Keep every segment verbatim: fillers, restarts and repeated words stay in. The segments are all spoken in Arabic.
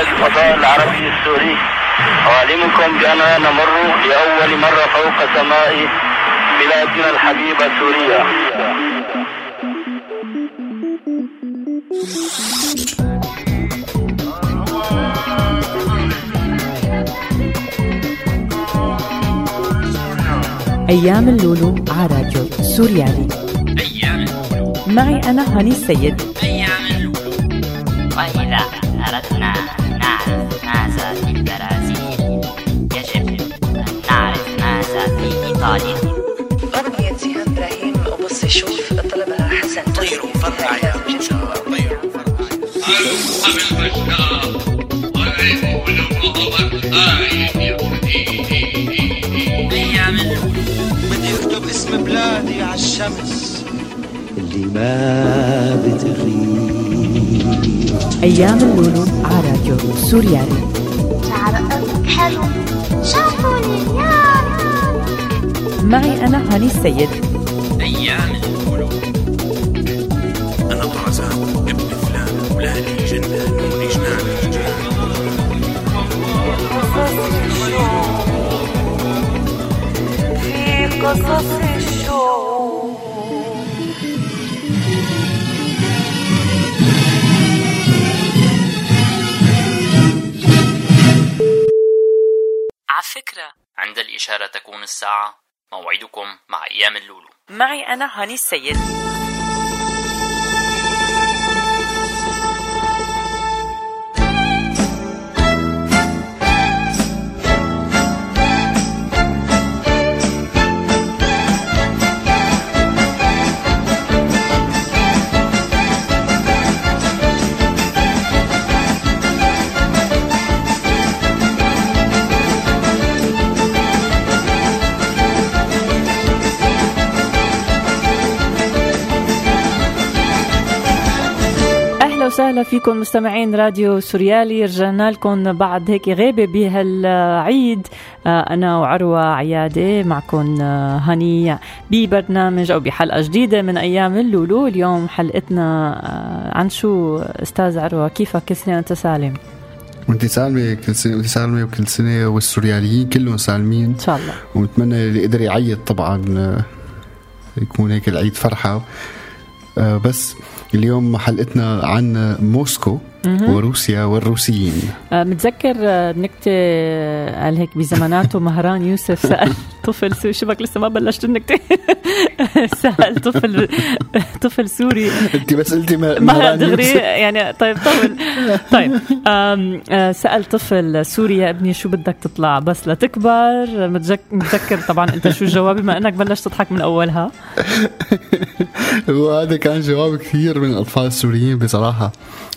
رائد الفضاء العربي السوري، أعلمكم بأننا نمر لأول مرة فوق سماء بلادنا الحبيبة سوريا. أيام اللولو على راديو سوريالي. أيام اللولو معي أنا هاني السيد. أيام اللولو. وإذا أردنا نعرف ماذا في البرازيل يجب أن نعرف ماذا في إيطاليا. أغنية زياد إبراهيم أبص شوف طلبها حسن. طيروا فرعي طيروا فرعي. يكتب اسم بلادي على الشمس اللي ما بتغيب. أيام اللولو على راديو سوريالي. شعرك حلو شافوني يا معي أنا هاني السيد. أيام اللولو. أنا طرزان ابن فلان ولادي جنان ولجنان جنان قصص الشوق. على فكرة عند الإشارة تكون الساعة. موعدكم مع أيام اللولو. معي أنا هاني السيد. أهلا فيكم مستمعين راديو سوريالي. رجعنا لكم بعد هيك غيبة بهالعيد. أنا وعروة عيادة معكم هنية ببرنامج أو بحلقة جديدة من أيام اللولو. اليوم حلقتنا عن شو أستاذ عروة؟ كيفك؟ كل سنة وأنت سالم. وأنت سالمة. كل سنة وأنت سالمة وكل سنة والسورياليين كلهم سالمين إن شاء الله. ونتمنى اللي يقدر يعيد طبعا يكون هيك العيد فرحة. بس اليوم حلقتنا عن موسكو وروسيا والروسيين. متذكر نكتة قال هيك بزماناته مهران يوسف سأل طفل سوري. شبك لسه ما بلشت النكتة. سأل طفل طفل سوري. انت بس قلتي مهران يوسف يعني. طيب طول طيب سأل طفل سوري يا ابني شو بدك تطلع بس لتكبر؟ متذكر طبعا انت شو جوابي ما انك بلشت تضحك من اولها. وهذا كان جواب كثير من الاطفال السوريين بصراحة.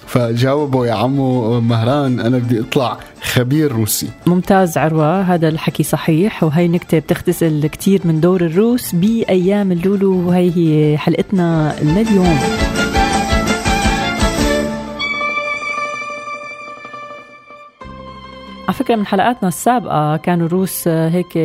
فجاوبوا يا عمو مهران أنا بدي أطلع خبير روسي. ممتاز عروة، هذا الحكي صحيح. وهي نكتة بتختزل كتير من دور الروس بأيام اللولو. وهي هي حلقتنا لليوم. على فكرة من حلقاتنا السابقة كانوا الروس هيك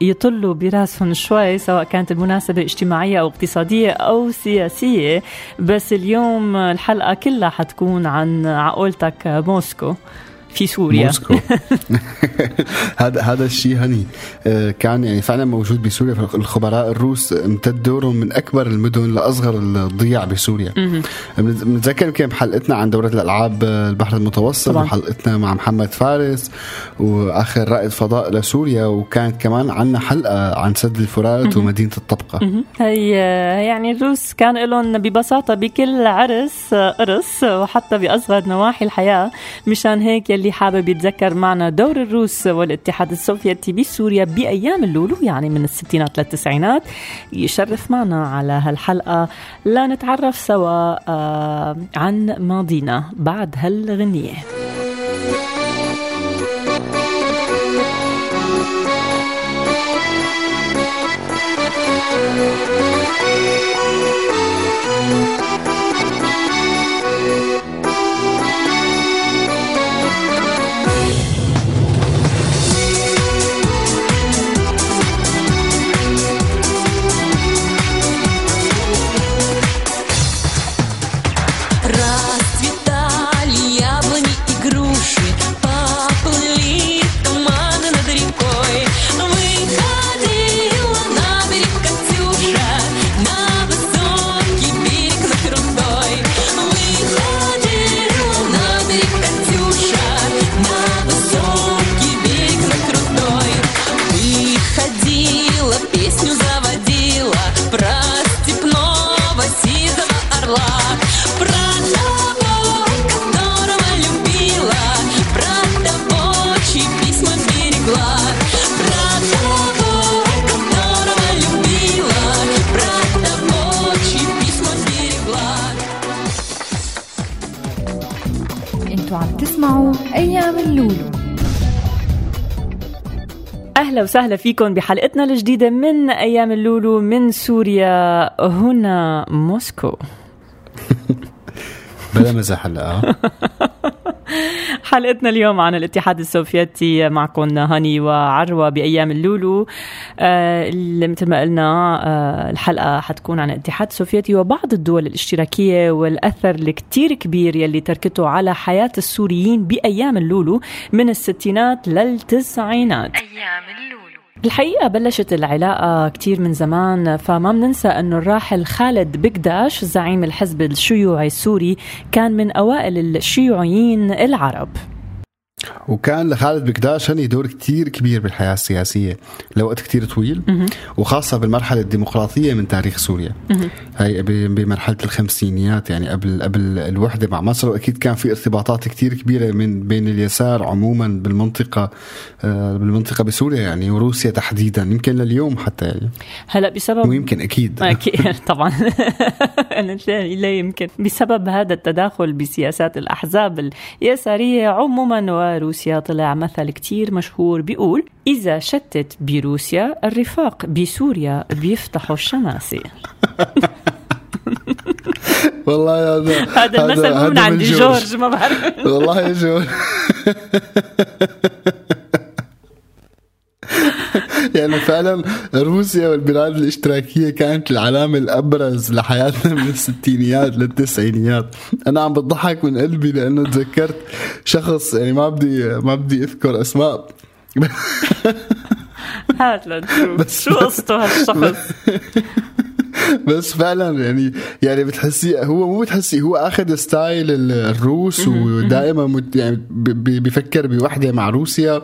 يطلوا براسهم شوي سواء كانت المناسبة اجتماعية أو اقتصادية أو سياسية. بس اليوم الحلقة كلها حتكون عن عقولتك موسكو في سوريا. موسكو هذا هذا الشيء هني كان يعني فعلا موجود بسوريا. الخبراء الروس امتد دورهم من أكبر المدن لأصغر الضياع بسوريا. بنتذكر كان حلقتنا عن دورة الألعاب البحر المتوسط وحلقتنا مع محمد فارس وآخر رائد فضاء لسوريا. وكانت كمان عنا حلقة عن سد الفرات ومدينة الطبقة. هي يعني الروس كان لهم ببساطة بكل عرس قرص وحتى بأصغر نواحي الحياة. مشان هيك اللي حابب يتذكر معنا دور الروس والاتحاد السوفيتي بسوريا بأيام اللولو يعني من الستينات للتسعينات يشرف معنا على هالحلقة لنتعرف سوا عن ماضينا بعد هالغنية. أيام اللولو. أهلا وسهلا فيكم بحلقتنا الجديدة من أيام اللولو من سوريا، هنا موسكو. بلا مزح حلقة. حلقتنا اليوم عن الاتحاد السوفيتي، معكم هاني وعروة بأيام اللولو. آه مثل ما قلنا آه الحلقة حتكون عن الاتحاد السوفيتي وبعض الدول الاشتراكية والأثر الكتير كبير يلي تركته على حياة السوريين بأيام اللولو من الستينات للتسعينات. أيام اللولو الحقيقة بلشت العلاقة كتير من زمان، فما مننسى أنه الراحل خالد بكداش زعيم الحزب الشيوعي السوري كان من أوائل الشيوعيين العرب، وكان لخالد بكداش هني دور كتير كبير بالحياة السياسية لوقت كتير طويل م- وخاصة بالمرحلة الديمقراطية من تاريخ سوريا. م- هاي بمرحلة الخمسينيات، يعني قبل قبل الوحدة مع مصر. وأكيد كان في ارتباطات كتير كبيرة من بين اليسار عموما بالمنطقة بالمنطقة بسوريا يعني، وروسيا تحديدا، يمكن لليوم حتى يعني. هلا بسبب ويمكن أكيد أكيد طبعا لا يمكن بسبب هذا التداخل بسياسات الأحزاب اليسارية عموما، و روسيا طلع مثل كتير مشهور بيقول إذا شتت بروسيا الرفاق بسوريا بيفتحوا الشماسي. والله هذا هذا المثل مو من عند جورج، ما بعرف والله يا جورج. يعني فعلا روسيا والبلاد الاشتراكية كانت العلامة الأبرز لحياتنا من الستينيات للتسعينيات. أنا عم بضحك من قلبي لأنه تذكرت شخص، يعني ما بدي ما بدي أذكر أسماء. هات لنشوف شو قصته هالشخص. بس فعلا يعني يعني بتحسي هو مو بتحسي هو أخذ ستايل الروس، ودائما يعني بيفكر بوحدة مع روسيا،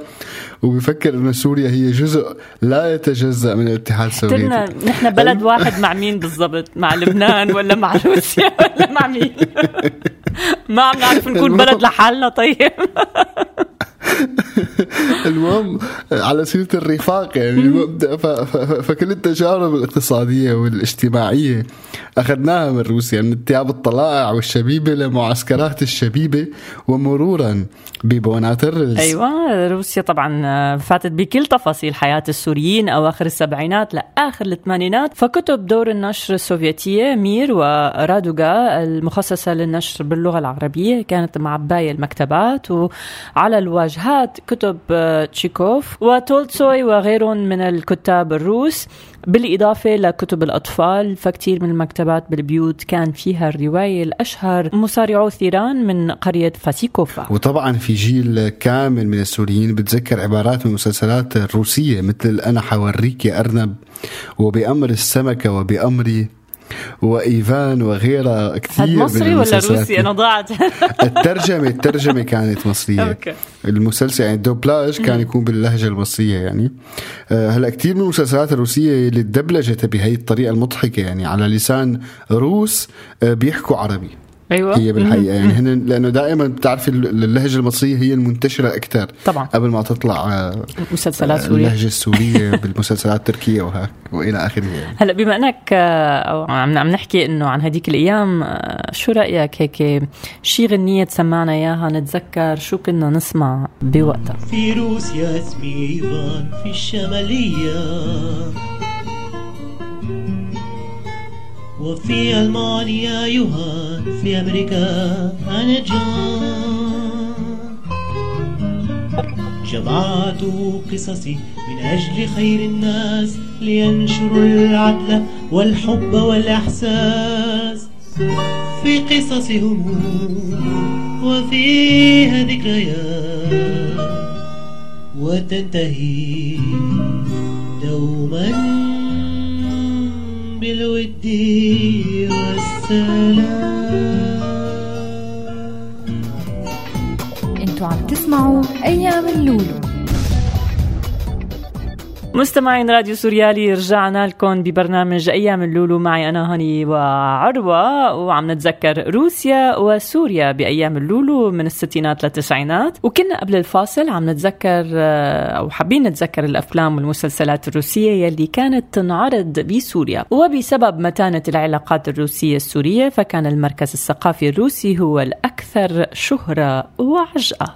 وبيفكر إن سوريا هي جزء لا يتجزأ من الاتحاد السوفيتي. نحن بلد واحد مع مين بالضبط؟ مع لبنان ولا مع روسيا ولا مع مين؟ ما عم نعرف نكون بلد لحالنا. طيب المهم على سيرة الرفاق، يعني فكل التجارب الاقتصادية والاجتماعية أخذناها من روسيا، من التياب الطلائع والشبيبة لمعسكرات الشبيبة ومرورا ببونات الرز. أيوة، روسيا طبعا فاتت بكل تفاصيل حياة السوريين أواخر السبعينات لآخر الثمانينات. فكتب دور النشر السوفيتية مير ورادوغا المخصصة للنشر باللغة العربية كانت معباية المكتبات، وعلى الواجهات كتب تشيكوف وتولستوي وغيرهم من الكتاب الروس، بالإضافة لكتب الأطفال. فكتير من المكتبات بالبيوت كان فيها الرواية الأشهر مصارعو ثيران من قرية فاسيكوفا. وطبعا في جيل كامل من السوريين بتذكر عبارات من المسلسلات الروسية مثل أنا حوريك يا أرنب، وبأمر السمكة، وبأمري، وإيفان، وغيرها كثير. مصري ولا روسي؟ أنا ضاعت. الترجمة الترجمة كانت مصرية. المسلسل يعني الدوبلاج كان يكون باللهجة المصرية يعني. هلا كثير من المسلسلات الروسية اللي دبلجت بهي الطريقة المضحكة يعني على لسان روس بيحكوا عربي. أيوة. هي بالحقيقة يعني هن لأنه دائما بتعرف اللهجة المصرية هي المنتشرة أكتر طبعا قبل ما تطلع مسلسلات سورية، اللهجة السورية بالمسلسلات التركية وها وإلى آخره يعني. هلأ بما أنك عم عم نحكي إنه عن هديك الأيام، شو رأيك هيك شي غنية سمعنا إياها نتذكر شو كنا نسمع بوقتها؟ في روسيا اسمي إيفان، في الشمالية، وفي ألمانيا يوهان، في أمريكا أنا جان. جمعت قصصي من أجل خير الناس، لينشروا العدل والحب والإحساس. في قصصي هموم وفيها ذكريات، وتنتهي دوما بالود والسلام. انتوا عم تسمعوا أيام اللولو. مستمعين راديو سوريالي، رجعنا لكم ببرنامج أيام اللولو، معي أنا هاني وعروة، وعم نتذكر روسيا وسوريا بأيام اللولو من الستينات للتسعينات. وكنا قبل الفاصل عم نتذكر أو حابين نتذكر الأفلام والمسلسلات الروسية يلي كانت تنعرض بسوريا، وبسبب متانة العلاقات الروسية السورية فكان المركز الثقافي الروسي هو الأكثر شهرة وعجقة.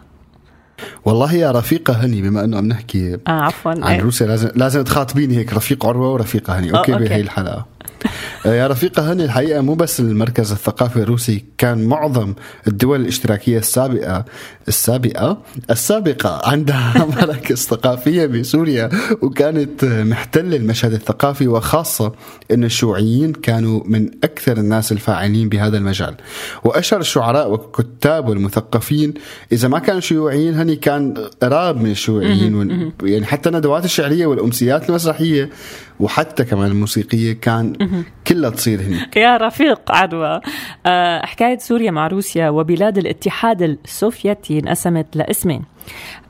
والله يا رفيقة هني, بما أنه عم نحكي آه عفواً عن روسيا لازم لازم تخاطبيني هيك رفيق عروة ورفيقة هني. أوكي, أوكي. بهي الحلقة يا رفيقة هني, الحقيقة مو بس المركز الثقافي الروسي, كان معظم الدول الاشتراكية السابقة السابقة السابقة عندها مراكز ثقافية بسوريا, وكانت محتلة المشهد الثقافي, وخاصة أن الشيوعيين كانوا من أكثر الناس الفاعلين بهذا المجال. وأشهر الشعراء وكتاب والمثقفين إذا ما كانوا شيوعيين هني كان قراب من الشيوعيين, يعني حتى الندوات الشعرية والأمسيات المسرحية وحتى كمان الموسيقية كان كلها تصير هنا. يا رفيق عدوى, حكاية سوريا مع روسيا وبلاد الاتحاد السوفيتي انقسمت لاسمين,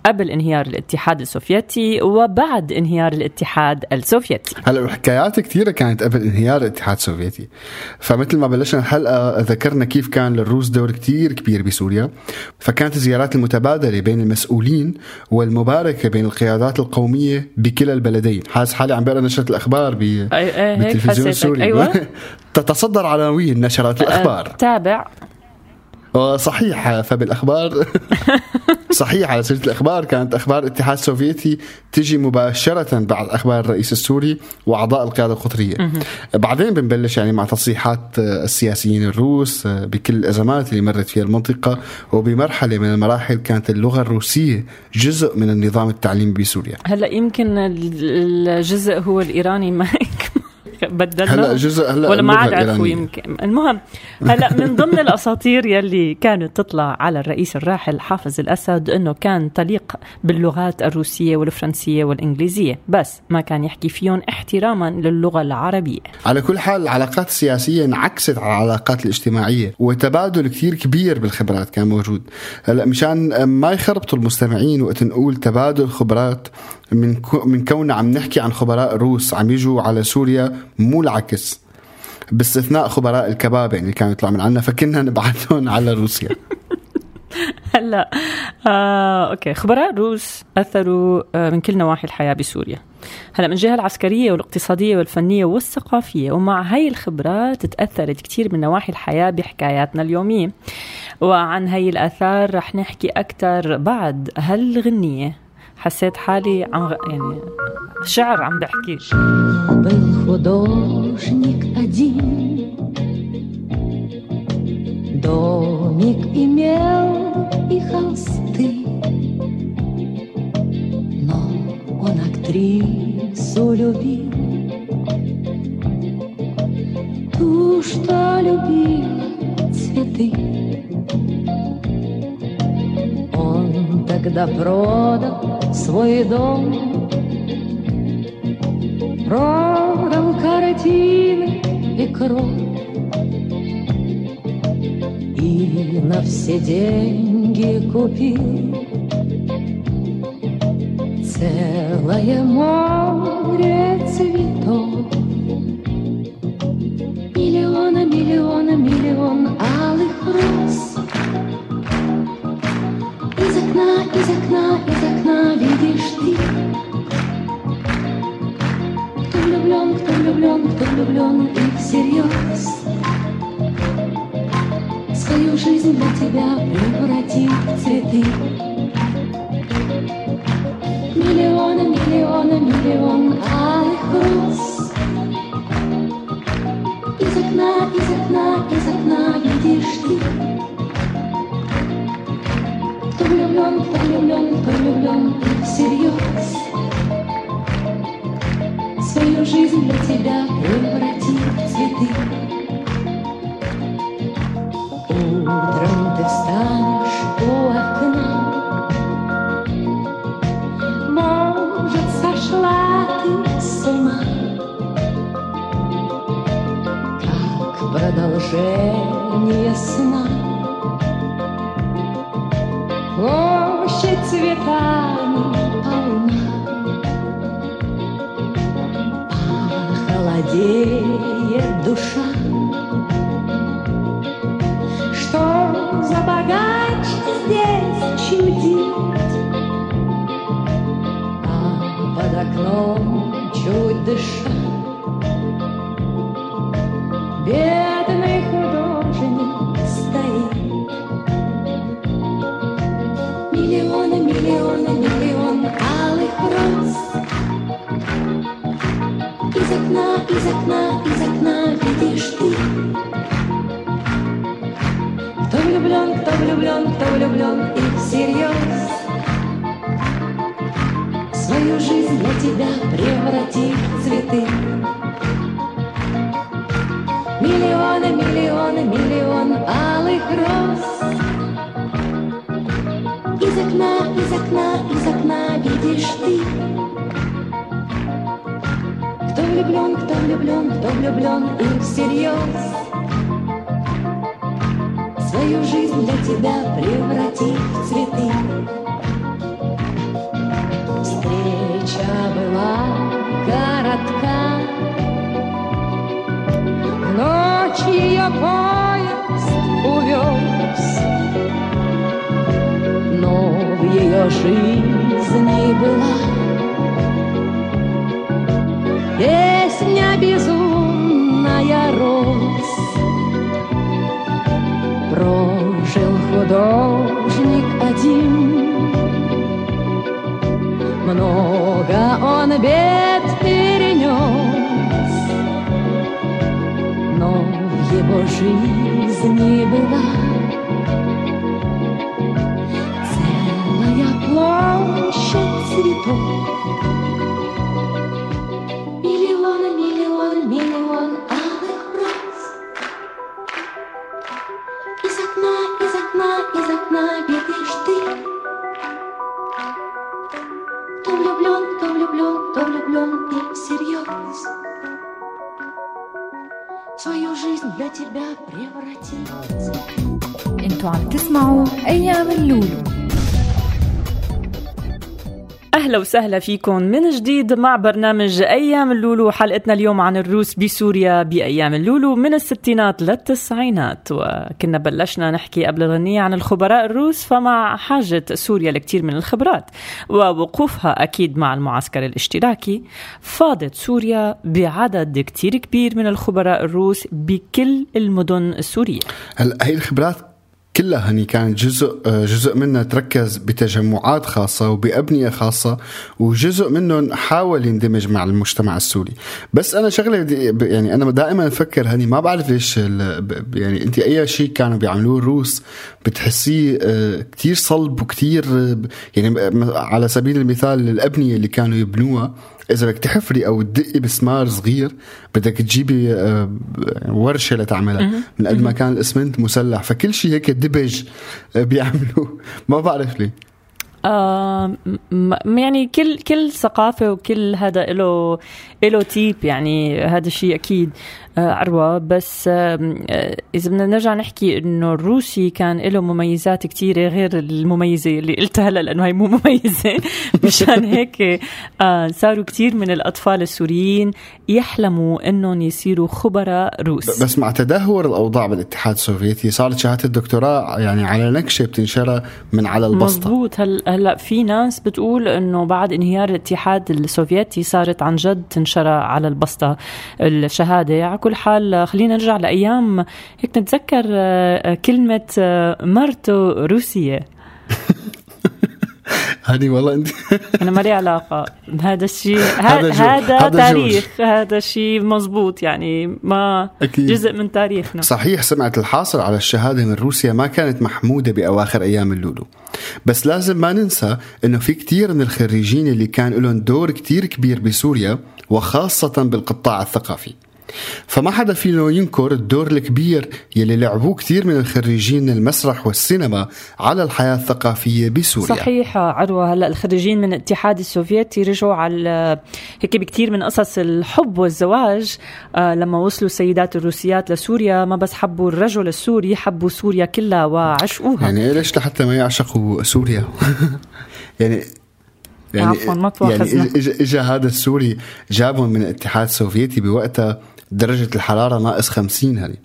قبل انهيار الاتحاد السوفيتي وبعد انهيار الاتحاد السوفيتي. هلا الحكايات كثيرة كانت قبل انهيار الاتحاد السوفيتي, فمثل ما بلشنا الحلقة ذكرنا كيف كان للروس دور كتير كبير بسوريا, فكانت الزيارات المتبادلة بين المسؤولين والمباركة بين القيادات القومية بكلا البلدين. حاس حالي عم بقرأ نشرة الأخبار بالتلفزيون السوري. أيوة. تتصدر عناوين نشرات الأخبار. تابع صحيحة, فبالأخبار صحيحة على سيرة الأخبار, كانت أخبار الاتحاد السوفيتي تجي مباشرة بعد أخبار الرئيس السوري وأعضاء القيادة القطرية. بعدين بنبلش يعني مع تصريحات السياسيين الروس بكل الأزمات اللي مرت فيها المنطقة, وبمرحلة من المراحل كانت اللغة الروسية جزء من النظام التعليمي بسوريا. هلأ يمكن الجزء هو الإيراني ما بدلنا هلا جزء هلا ولا ما عاد عرفوا يمكن. المهم هلا من ضمن الاساطير يلي كانت تطلع على الرئيس الراحل حافظ الاسد انه كان طليق باللغات الروسيه والفرنسيه والانجليزيه, بس ما كان يحكي فيهم احتراما للغه العربيه. على كل حال العلاقات السياسيه انعكست على العلاقات الاجتماعيه, وتبادل كثير كبير بالخبرات كان موجود. هلا مشان ما يخربطوا المستمعين وقت نقول تبادل خبرات, من من كوننا عم نحكي عن خبراء روس عم يجوا على سوريا مو العكس, باستثناء خبراء الكباب يعني كانوا يطلعوا من عنا فكنا نبعثهم على روسيا. هلا آه، اوكي خبراء روس اثروا من كل نواحي الحياه بسوريا, هلا من الجهه العسكريه والاقتصاديه والفنيه والثقافيه, ومع هاي الخبرات تاثرت كثير من نواحي الحياه بحكاياتنا اليوميه. وعن هاي الاثار رح نحكي اكثر بعد هالغنيه. حسيت حالي عم غ... يعني شعر عم بحكي. был художник один, домик имел и холсты, но он актрису любил, ту, что любила цветы. Он тогда продал свой дом, продал картины и кровь, и на все деньги купил целое море цветов, миллиона, миллиона, миллион алых роз. Из окна, из окна, из окна видишь ты, кто влюблен, кто влюблен и всерьез свою жизнь для тебя превратит в цветы. Миллионы, миллионы, миллион алых роз. Из окна, из окна, из окна видишь ты, кто влюблен, кто влюблен, кто влюблен и всерьез свою жизнь для тебя превратит в цветы. Утром ты встанешь у окна, может, сошла ты с ума. Как продолжение сна, площадь цветами полна. Молодеет душа, что за богач здесь чудит, а под окном чуть дыша бедный художник стоит. Миллионы, миллионы. всерьез свою жизнь для тебя превратить в цветы. Миллионы, миллионы, миллион алых роз. Из окна, из окна, из окна видишь ты. Кто влюблен, кто влюблен, кто влюблен и всерьез свою жизнь для тебя превратить в цветы. Встреча была коротка, в ночь ее поезд увез, но в ее жизни была песня безумная роз. Прожил художник один, много он бед перенес, но в его жизни была целая площадь цветов. Миллион, миллион, миллион алых роз. Из окна, из окна, из окна видишь ты. Кто влюблен, кто влюблен, кто влюблен и всерьез свою жизнь для тебя превратить. انتوا عم تسمعوا ايام اللولو. أهلا وسهلا فيكم من جديد مع برنامج أيام اللولو. حلقتنا اليوم عن الروس بسوريا بأيام اللولو من الستينات للتسعينات، وكنا بلشنا نحكي قبل الغنية عن الخبراء الروس، فمع حاجة سوريا لكتير من الخبرات ووقوفها أكيد مع المعسكر الاشتراكي، فاضت سوريا بعدد كتير كبير من الخبراء الروس بكل المدن السورية. هل هي الخبرات؟ كلها هني كان جزء جزء منها تركز بتجمعات خاصة وبأبنية خاصة، وجزء منهم حاول يندمج مع المجتمع السوري. بس أنا شغلة يعني أنا دائما أفكر هني ما بعرف ليش يعني أنت أي شيء كانوا بيعملوه الروس بتحسيه كتير صلب وكتير، يعني على سبيل المثال الأبنية اللي كانوا يبنوها، إذا بدك تحفري أو تدقي بسمار صغير بدك تجيبي ورشة لتعملها من قد ما كان الإسمنت مسلح، فكل شيء هيك دبج بيعملوه. ما بعرف ليه آه يعني كل كل ثقافة وكل هذا إله إله تيب، يعني هذا الشيء أكيد عروة. بس إذا بدنا نرجع نحكي إنه الروسي كان له مميزات كتيرة غير المميزة اللي قلتها هلا، لأنه هي مو مميزة، مشان هيك صاروا كتير من الأطفال السوريين يحلموا إنهم يصيروا خبراء روس. بس مع تدهور الأوضاع بالاتحاد السوفيتي صارت شهادة الدكتوراه يعني على نكشة بتنشرها من على البسطة. مضبوط. هل هلا في ناس بتقول إنه بعد انهيار الاتحاد السوفيتي صارت عن جد تنشرها على البسطة الشهادة. كل حال خلينا نرجع لأيام هيك نتذكر كلمة مرته روسية. هذه والله انت انا ما لي علاقه بهذا الشيء، هذا تاريخ، هذا شيء مزبوط يعني ما أكيد. جزء من تاريخنا صحيح. سمعت الحاصل على الشهاده من روسيا ما كانت محموده باواخر ايام اللولو، بس لازم ما ننسى انه في كتير من الخريجين اللي كان لهم دور كتير كبير بسوريا وخاصه بالقطاع الثقافي، فما حدا فينا ينكر الدور الكبير يلي لعبوه كتير من الخريجين المسرح والسينما على الحياة الثقافية بسوريا. صحيح عروة. هلأ الخريجين من الاتحاد السوفيتي رجعوا على هيك بكتير من قصص الحب والزواج. آه لما وصلوا السيدات الروسيات لسوريا ما بس حبوا الرجل السوري، حبوا سوريا كلها وعشقوها. يعني ليش لحتى ما يعشقوا سوريا؟ يعني يعني عفوا ما تواخذنا. إجا هذا السوري جابهم من الاتحاد السوفيتي بوقتها درجة الحرارة ناقص خمسين، هذي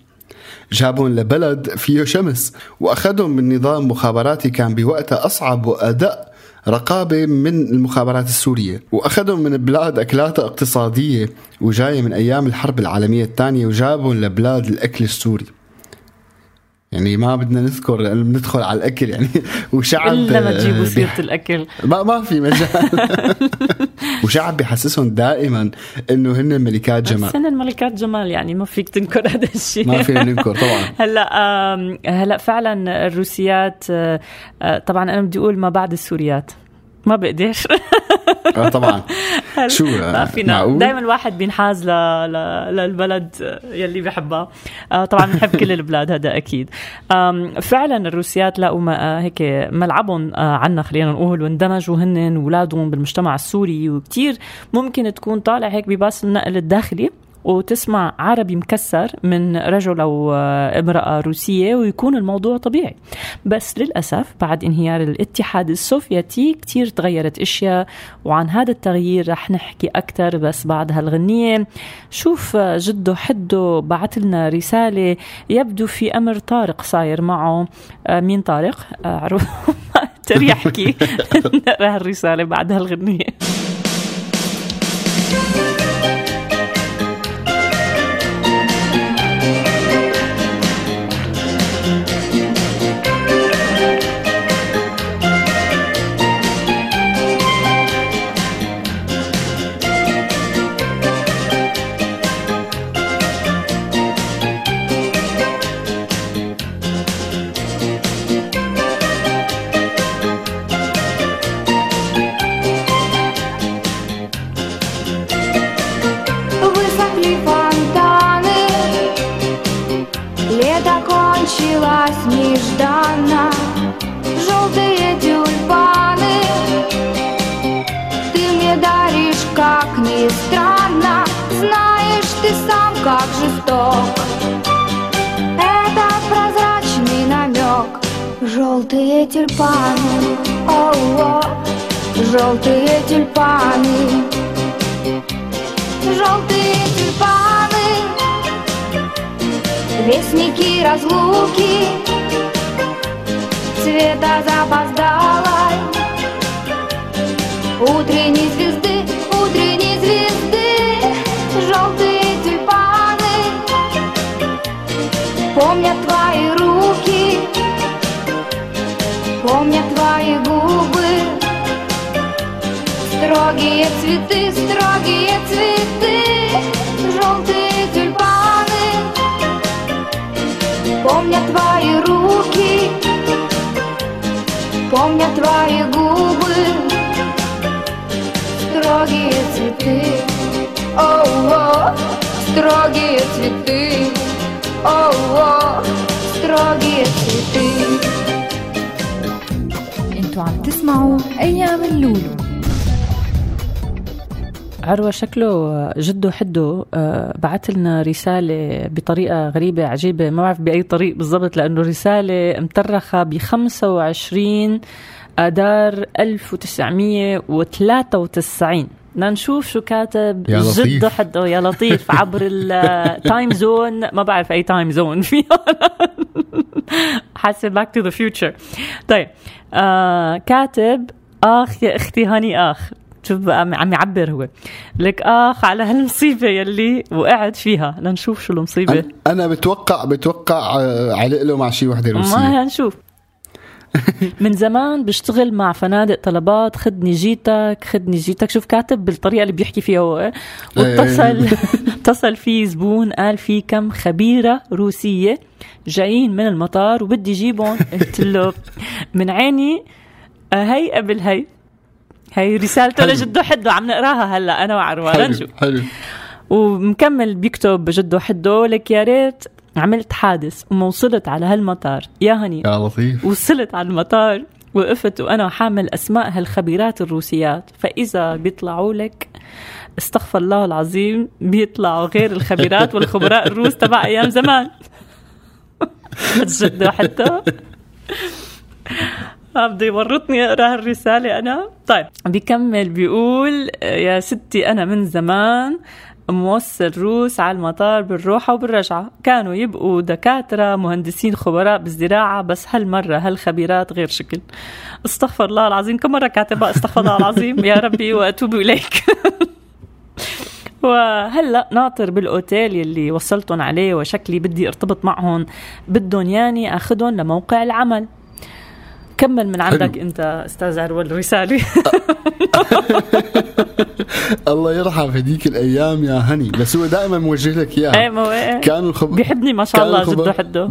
جابهم لبلد فيه شمس، وأخذهم من نظام مخابراتي كان بوقتها أصعب وأدق رقابة من المخابرات السورية، وأخذهم من بلاد أكلاتها اقتصادية وجاية من أيام الحرب العالمية الثانية، وجابهم لبلاد الأكل السوري. يعني ما بدنا نذكر لأنه بندخل على الأكل يعني وشعب إلا ما تجيبوا سيرة الأكل ما, ما في مجال وشعب بيحسسهم دائما إنه هن ملكات جمال, بس هن الملكات جمال يعني ما فيك تنكر هذا الشيء, ما فينا ننكر طبعا. هلأ هلأ فعلا الروسيات طبعا أنا بدي أقول ما بعد السوريات ما بقدر طبعا شو دائما الواحد بينحاز ل... ل... للبلد يلي بيحبها. طبعا بنحب كل البلاد هذا اكيد. فعلا الروسيات لقوا ما هيك ملعبهم عنا خلينا نقول, واندمجوا هن ولادهم بالمجتمع السوري, وكتير ممكن تكون طالع هيك بباص النقل الداخلي وتسمع عربي مكسر من رجل أو امرأة روسية ويكون الموضوع طبيعي. بس للأسف بعد انهيار الاتحاد السوفيتي كتير تغيرت اشياء, وعن هذا التغيير رح نحكي أكتر بس بعد هالغنية. شوف جده حده بعت لنا رسالة, يبدو في أمر طارق صاير معه. مين طارق؟ عرفه تريحكي نقرأ هالرسالة بعد هالغنية. Желтые тюльпаны, о-о, желтые тюльпаны, желтые тюльпаны, вестники разлуки, цвета запоздалой утренней звезды, утренней звезды, желтые тюльпаны, помнят твои руки. Помнят твои губы, строгие цветы, строгие цветы, желтые тюльпаны. Помнят твои руки, помнят твои губы, строгие цветы, о-о, строгие цветы, о-о, строгие цветы. عم تسمعوا أيام اللولو. عروة شكله جده حده بعت لنا رسالة بطريقة غريبة عجيبة, ما بعرف بأي طريق بالضبط لأنه رسالة مترخة ب خمسة وعشرين آذار ألف وتسعمية وثلاثة وتسعين. نشوف شو كاتب جده حده يا لطيف عبر التايم زون, ما بعرف أي تايم زون فيها حاسب back to the future. طيب آه كاتب آخ يا أختي هاني آخ, شوف عم يعبر هو لك آخ على هالمصيبة يلي وقعد فيها. لنشوف شو المصيبة. أنا بتوقع بتوقع علق له مع شي وحدة روسية, ما هنشوف. من زمان بشتغل مع فنادق طلبات, خدني جيتك خدني جيتك. شوف كاتب بالطريقة اللي بيحكي فيها هو. واتصل اتصل فيه زبون قال فيه كم خبيرة روسية جايين من المطار وبدي جيبهم. قلت له من عيني هاي قبل هاي. هاي رسالته لجده حده عم نقراها هلأ أنا وعروة. نشوف ومكمل بيكتب جده حده لك يا ريت عملت حادث وما وصلت على هالمطار يا هني يا لطيف. وصلت على المطار وقفت وأنا حامل أسماء هالخبيرات الروسيات, فإذا بيطلعوا لك استغفر الله العظيم بيطلعوا غير الخبيرات والخبراء الروس تبع أيام زمان. جده حتى بدي يورطني أقرأ هالرسالة أنا. طيب بيكمل بيقول يا ستي أنا من زمان موصل روس على المطار بالروحة وبالرجعة, كانوا يبقوا دكاترة مهندسين خبراء بالزراعة, بس هالمرة هالخبيرات غير شكل. استغفر الله العظيم. كم مرة كاتبة استغفر الله العظيم يا ربي وأتوب إليك وهلأ ناطر بالأوتيل يلي وصلتهم عليه، وشكلي بدي ارتبط معهم، بدهم ياني أخذهم لموقع العمل. كمل من عندك حلو. أنت أستاذ عروة الرسالي. الله يرحم هديك الأيام يا هني، بس هو دائما موجه لك إياها. كان الخب... بيحبني ما شاء الله، الخبر... جده حده.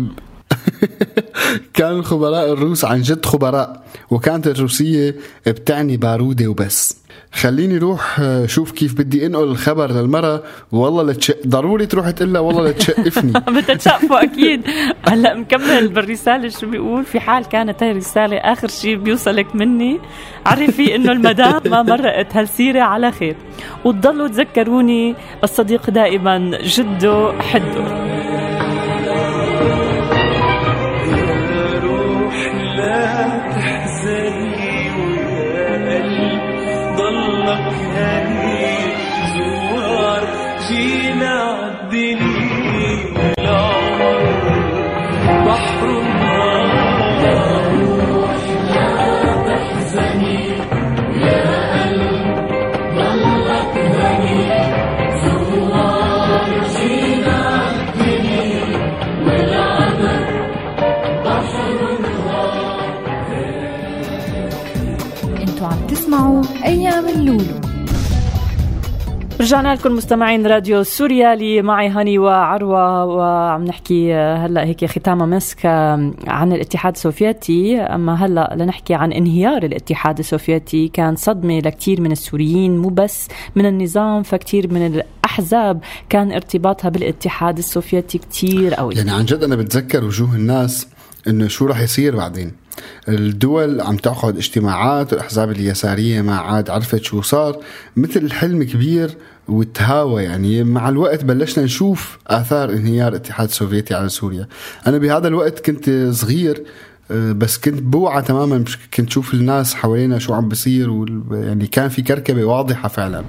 كان الخبراء الروس عن جد خبراء، وكانت الروسية بتعني بارودة وبس. خليني روح شوف كيف بدي انقل الخبر للمرة. والله لتشق... ضروري تروح تقلها والله لتشقفني. بتتشقفه أكيد. هلأ مكمل بالرسالة شو بيقول. في حال كانت هاي الرسالة آخر شي بيوصلك مني، عرفي إنه المدام ما مرقت هالسيرة على خير، وتضلوا تذكروني الصديق دائما جده حده. أيام اللولو. رجعنا لكم مستمعين راديو سوريالي، معي هاني وعروة، وعم نحكي هلأ هيك ختامة مسك عن الاتحاد السوفيتي. أما هلأ لنحكي عن انهيار الاتحاد السوفيتي. كان صدمة لكتير من السوريين، مو بس من النظام، فكتير من الأحزاب كان ارتباطها بالاتحاد السوفيتي كتير قوي. يعني عن جد أنا بتذكر وجوه الناس إنه شو رح يصير بعدين. الدول عم تعقد اجتماعات، والأحزاب اليسارية ما عاد عرفت شو صار، مثل حلم كبير والتهاوى. يعني مع الوقت بلشنا نشوف آثار انهيار الاتحاد السوفيتي على سوريا. أنا بهذا الوقت كنت صغير، بس كنت بوعى تماما، كنت شوف الناس حوالينا شو عم بصير، ويعني كان في كركبة واضحة فعلا.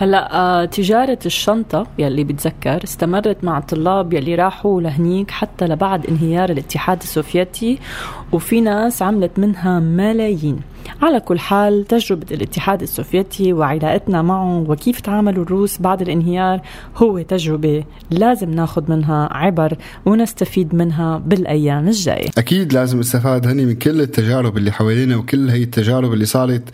هلأ تجارة الشنطة يلي بتذكر استمرت مع الطلاب يلي راحوا لهنيك حتى لبعد انهيار الاتحاد السوفيتي، وفي ناس عملت منها ملايين. على كل حال، تجربة الاتحاد السوفيتي وعلاقتنا معه وكيف تعاملوا الروس بعد الانهيار هو تجربة لازم ناخد منها عبر ونستفيد منها بالأيام الجاية. أكيد لازم استفاد هني من كل التجارب اللي حوالينا، وكل هاي التجارب اللي صارت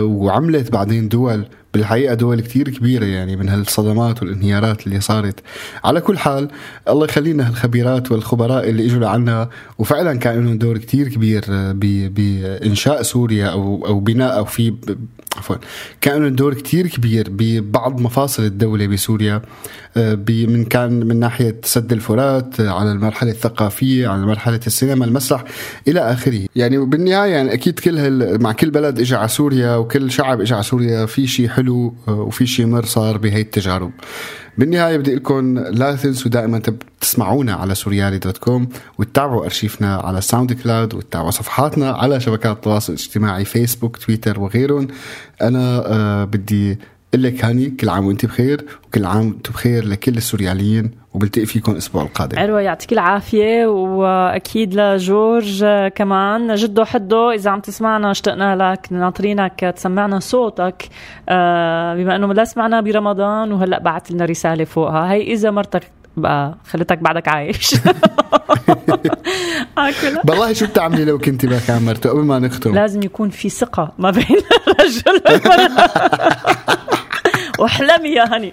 وعملت بعدين دول، بالحقيقة دول كتير كبيرة يعني، من هالصدمات والانهيارات اللي صارت. على كل حال، الله يخلينا هالخبيرات والخبراء اللي اجوا لعنا، وفعلا كان لهم دور كتير كبير بإنشاء سوريا أو أو بناء أو في عفوا كان لهم دور كتير كبير ببعض مفاصل الدولة بسوريا، من كان من ناحية سد الفرات، على المرحلة الثقافية، على مرحلة السينما، المسرح، إلى آخره. يعني بالنهاية يعني أكيد كل هال مع كل بلد اجى على سوريا وكل شعب اجى على سوريا في شيء حلو وفي شيء مر صار بهاي التجارب. بالنهاية بدي لكم لا تنسوا دائما تسمعونا على سوريالي دوت كوم، وتتابعوا أرشيفنا على ساوند كلاود، وتتابعوا صفحاتنا على شبكات التواصل الاجتماعي فيسبوك، تويتر وغيرهم. أنا آه بدي لك هاني كل عام وانت بخير، وكل عام وانت بخير لكل السورياليين، وبلتقي فيكم الأسبوع القادم. عروة يعطيك العافية، وأكيد لجورج كمان جده حده. إذا عم تسمعنا اشتقنا لك، ناطرينك تسمعنا صوتك، بما أنه لا سمعنا برمضان، وهلأ بعت لنا رسالة فوقها. هاي إذا مرتك بقى خلتك بعدك عايش. بالله شو بتعملي لو كنت بكام مرته؟ قبل ما نختم لازم يكون في ثقة ما بين الرجل والمرأة. واحلمي يا هني.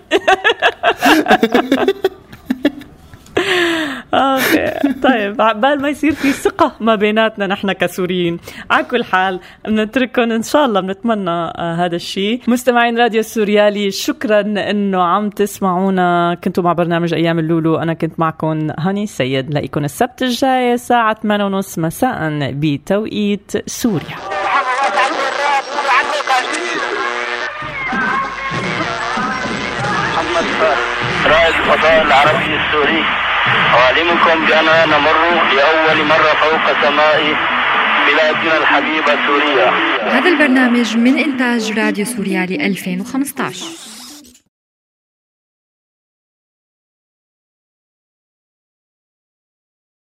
اوكي طيب، عقبال ما يصير في ثقة ما بيناتنا نحن كسوريين. على كل حال، بنترككم ان شاء الله، بنتمنى آه هذا الشيء. مستمعين راديو سوريالي، شكرا انه عم تسمعونا. كنتوا مع برنامج ايام اللولو، انا كنت معكم هاني سيد. لاقيكم السبت الجاي الساعة ثمانية وثلاثين مساء بتوقيت سوريا. رائد الفضاء العربي السوري، أعلمكم بأننا نمر لأول مرة فوق سماء بلادنا الحبيبة سوريا. هذا البرنامج من إنتاج راديو سوريالي ألفين وخمسة عشر.